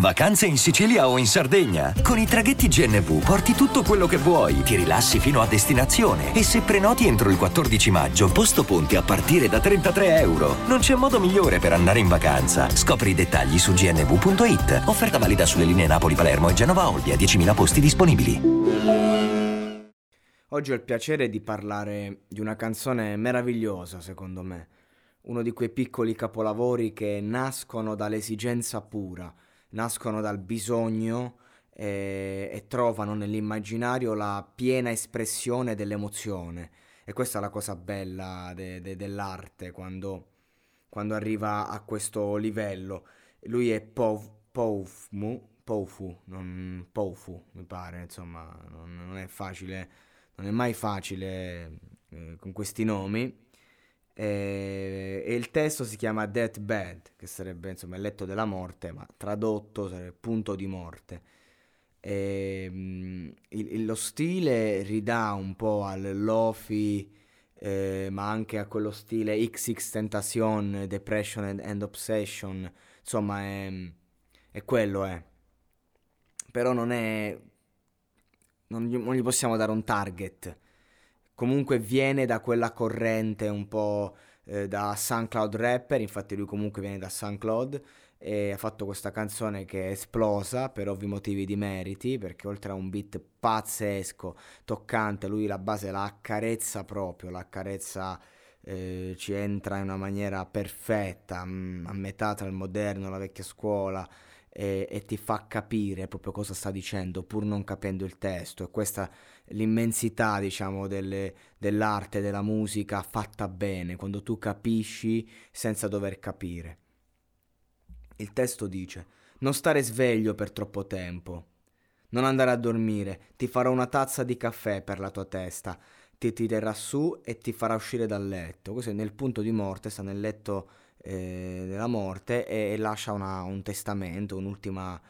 Vacanze in Sicilia o in Sardegna? Con i traghetti GNV porti tutto quello che vuoi, ti rilassi fino a destinazione e se prenoti entro il 14 maggio, posto ponti a partire da €33. Non c'è modo migliore per andare in vacanza. Scopri i dettagli su gnv.it. Offerta valida sulle linee Napoli-Palermo e Genova-Olbia, 10.000 posti disponibili. Oggi ho il piacere di parlare di una canzone meravigliosa, secondo me. Uno di quei piccoli capolavori che nascono dall'esigenza pura, nascono dal bisogno e trovano nell'immaginario la piena espressione dell'emozione. E questa è la cosa bella dell'arte, quando arriva a questo livello. Lui è Poufu, mi pare, insomma, non è facile, non è mai facile con questi nomi. E il testo si chiama Death Bed, che sarebbe insomma il letto della morte, ma tradotto sarebbe punto di morte. Lo stile ridà un po' al lo-fi, ma anche a quello stile XXXTentacion, Depression and Obsession. Insomma è quello, è però non gli possiamo dare un target. Comunque viene da quella corrente un po' da SoundCloud rapper, infatti lui comunque viene da SoundCloud e ha fatto questa canzone che è esplosa per ovvi motivi di meriti, perché oltre a un beat pazzesco, toccante, lui la base la accarezza proprio, ci entra in una maniera perfetta, a metà tra il moderno e la vecchia scuola. E ti fa capire proprio cosa sta dicendo pur non capendo il testo, e questa l'immensità, diciamo, dell'arte, della musica fatta bene, quando tu capisci senza dover capire. Il testo dice: non stare sveglio per troppo tempo, non andare a dormire, ti farò una tazza di caffè per la tua testa, ti tirerà su e ti farà uscire dal letto. Questo è nel punto di morte, sta nel letto della morte e lascia un testamento, un'ultima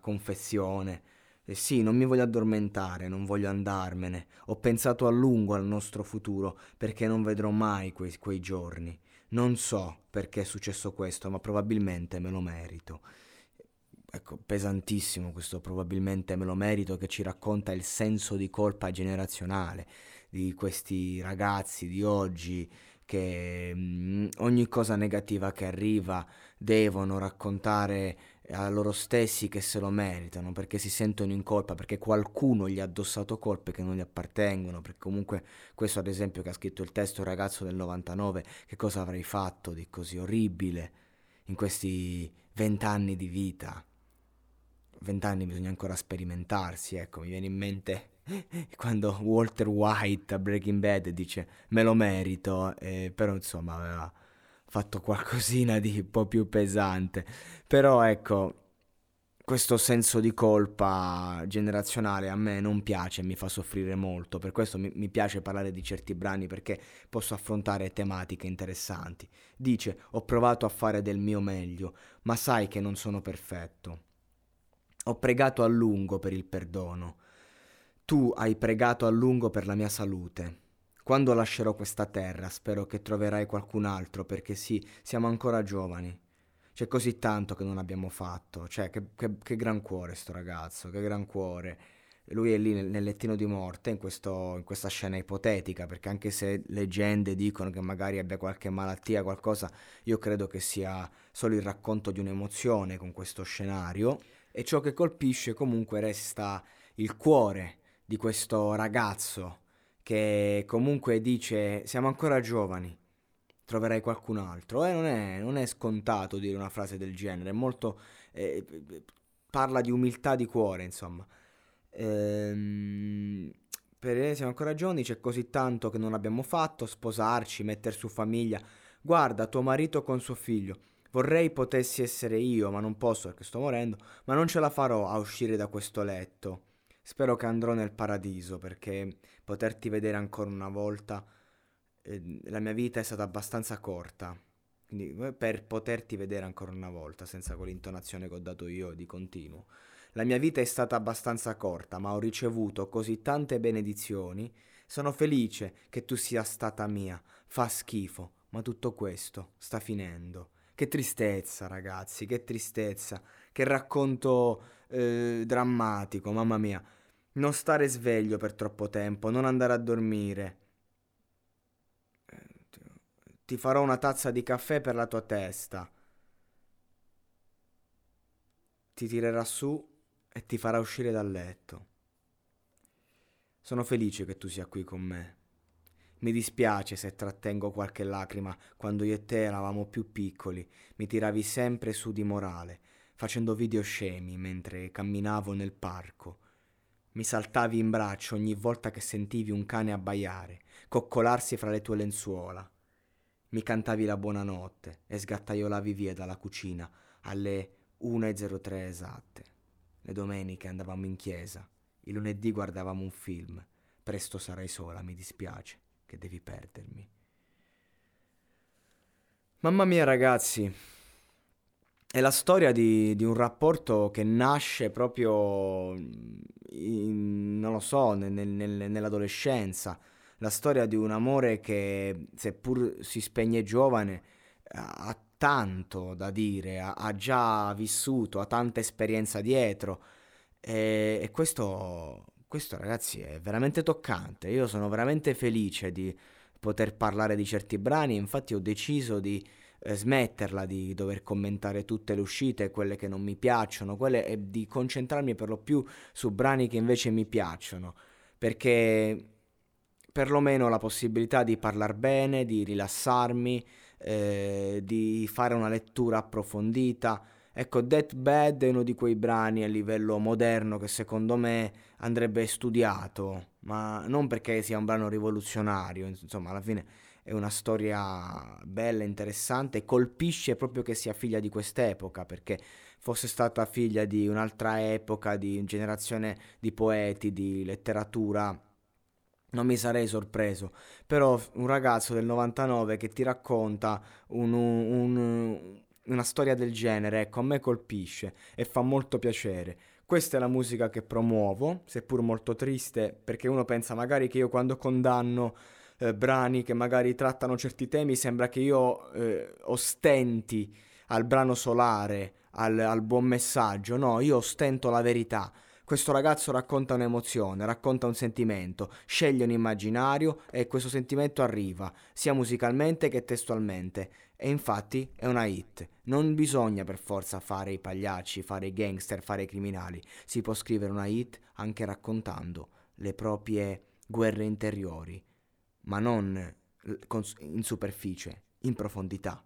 confessione. Sì, non mi voglio addormentare, non voglio andarmene, ho pensato a lungo al nostro futuro perché non vedrò mai quei giorni, non so perché è successo questo, ma probabilmente me lo merito. Ecco, pesantissimo questo probabilmente me lo merito, che ci racconta il senso di colpa generazionale di questi ragazzi di oggi, che ogni cosa negativa che arriva devono raccontare a loro stessi che se lo meritano, perché si sentono in colpa, perché qualcuno gli ha addossato colpe che non gli appartengono, perché comunque questo, ad esempio, che ha scritto il testo, il ragazzo del 99, che cosa avrei fatto di così orribile in questi 20 anni di vita? 20 anni, bisogna ancora sperimentarsi, ecco, mi viene in mente quando Walter White a Breaking Bad dice me lo merito, però insomma aveva fatto qualcosina di un po' più pesante. Però ecco, questo senso di colpa generazionale a me non piace, mi fa soffrire molto, per questo mi piace parlare di certi brani, perché posso affrontare tematiche interessanti. Dice: ho provato a fare del mio meglio, ma sai che non sono perfetto, ho pregato a lungo per il perdono, tu hai pregato a lungo per la mia salute. Quando lascerò questa terra spero che troverai qualcun altro, perché sì, siamo ancora giovani. C'è così tanto che non abbiamo fatto. Cioè, che gran cuore sto ragazzo, che gran cuore. Lui è lì nel lettino di morte, in questa scena ipotetica, perché anche se leggende dicono che magari abbia qualche malattia, qualcosa, io credo che sia solo il racconto di un'emozione con questo scenario. E ciò che colpisce comunque resta il cuore di questo ragazzo, che comunque dice siamo ancora giovani, troverai qualcun altro. E non è scontato dire una frase del genere, è molto parla di umiltà di cuore, insomma. Per siamo ancora giovani, c'è così tanto che non abbiamo fatto, sposarci, metter su famiglia. Guarda tuo marito con suo figlio, Vorrei potessi essere io, ma non posso perché sto morendo, ma non ce la farò a uscire da questo letto. Spero che andrò nel paradiso, perché poterti vedere ancora una volta, la mia vita è stata abbastanza corta. Quindi per poterti vedere ancora una volta, senza quell'intonazione che ho dato io di continuo. La mia vita è stata abbastanza corta, ma ho ricevuto così tante benedizioni. Sono felice che tu sia stata mia. Fa schifo, ma tutto questo sta finendo. Che tristezza, ragazzi, che tristezza. Che racconto drammatico, mamma mia. Non stare sveglio per troppo tempo, non andare a dormire. Ti farò una tazza di caffè per la tua testa. Ti tirerà su e ti farà uscire dal letto. Sono felice che tu sia qui con me. Mi dispiace se trattengo qualche lacrima. Quando io e te eravamo più piccoli, mi tiravi sempre su di morale, facendo video scemi mentre camminavo nel parco. Mi saltavi in braccio ogni volta che sentivi un cane abbaiare, coccolarsi fra le tue lenzuola. Mi cantavi la buonanotte e sgattaiolavi via dalla cucina alle 1:03 esatte. Le domeniche andavamo in chiesa, il lunedì guardavamo un film. Presto sarai sola, mi dispiace che devi perdermi. Mamma mia, ragazzi, è la storia di un rapporto che nasce proprio nell'adolescenza. La storia di un amore che, seppur si spegne giovane, ha tanto da dire, ha già vissuto, ha tanta esperienza dietro. E questo, ragazzi, è veramente toccante. Io sono veramente felice di poter parlare di certi brani. Infatti ho deciso di smetterla di dover commentare tutte le uscite, quelle che non mi piacciono, quelle, e di concentrarmi per lo più su brani che invece mi piacciono. Perché perlomeno la possibilità di parlar bene, di rilassarmi, di fare una lettura approfondita. Ecco, Death Bed è uno di quei brani a livello moderno che secondo me andrebbe studiato, ma non perché sia un brano rivoluzionario, insomma, alla fine è una storia bella, interessante, colpisce proprio che sia figlia di quest'epoca, perché fosse stata figlia di un'altra epoca, di generazione di poeti, di letteratura, non mi sarei sorpreso. Però un ragazzo del 99 che ti racconta una storia del genere, ecco, a me colpisce e fa molto piacere. Questa è la musica che promuovo, seppur molto triste, perché uno pensa magari che io, quando condanno brani che magari trattano certi temi, sembra che io ostenti al brano solare, al buon messaggio. No, io ostento la verità. Questo ragazzo racconta un'emozione, racconta un sentimento, sceglie un immaginario e questo sentimento arriva, sia musicalmente che testualmente. E infatti è una hit. Non bisogna per forza fare i pagliacci, fare i gangster, fare i criminali. Si può scrivere una hit anche raccontando le proprie guerre interiori, ma non in superficie, in profondità.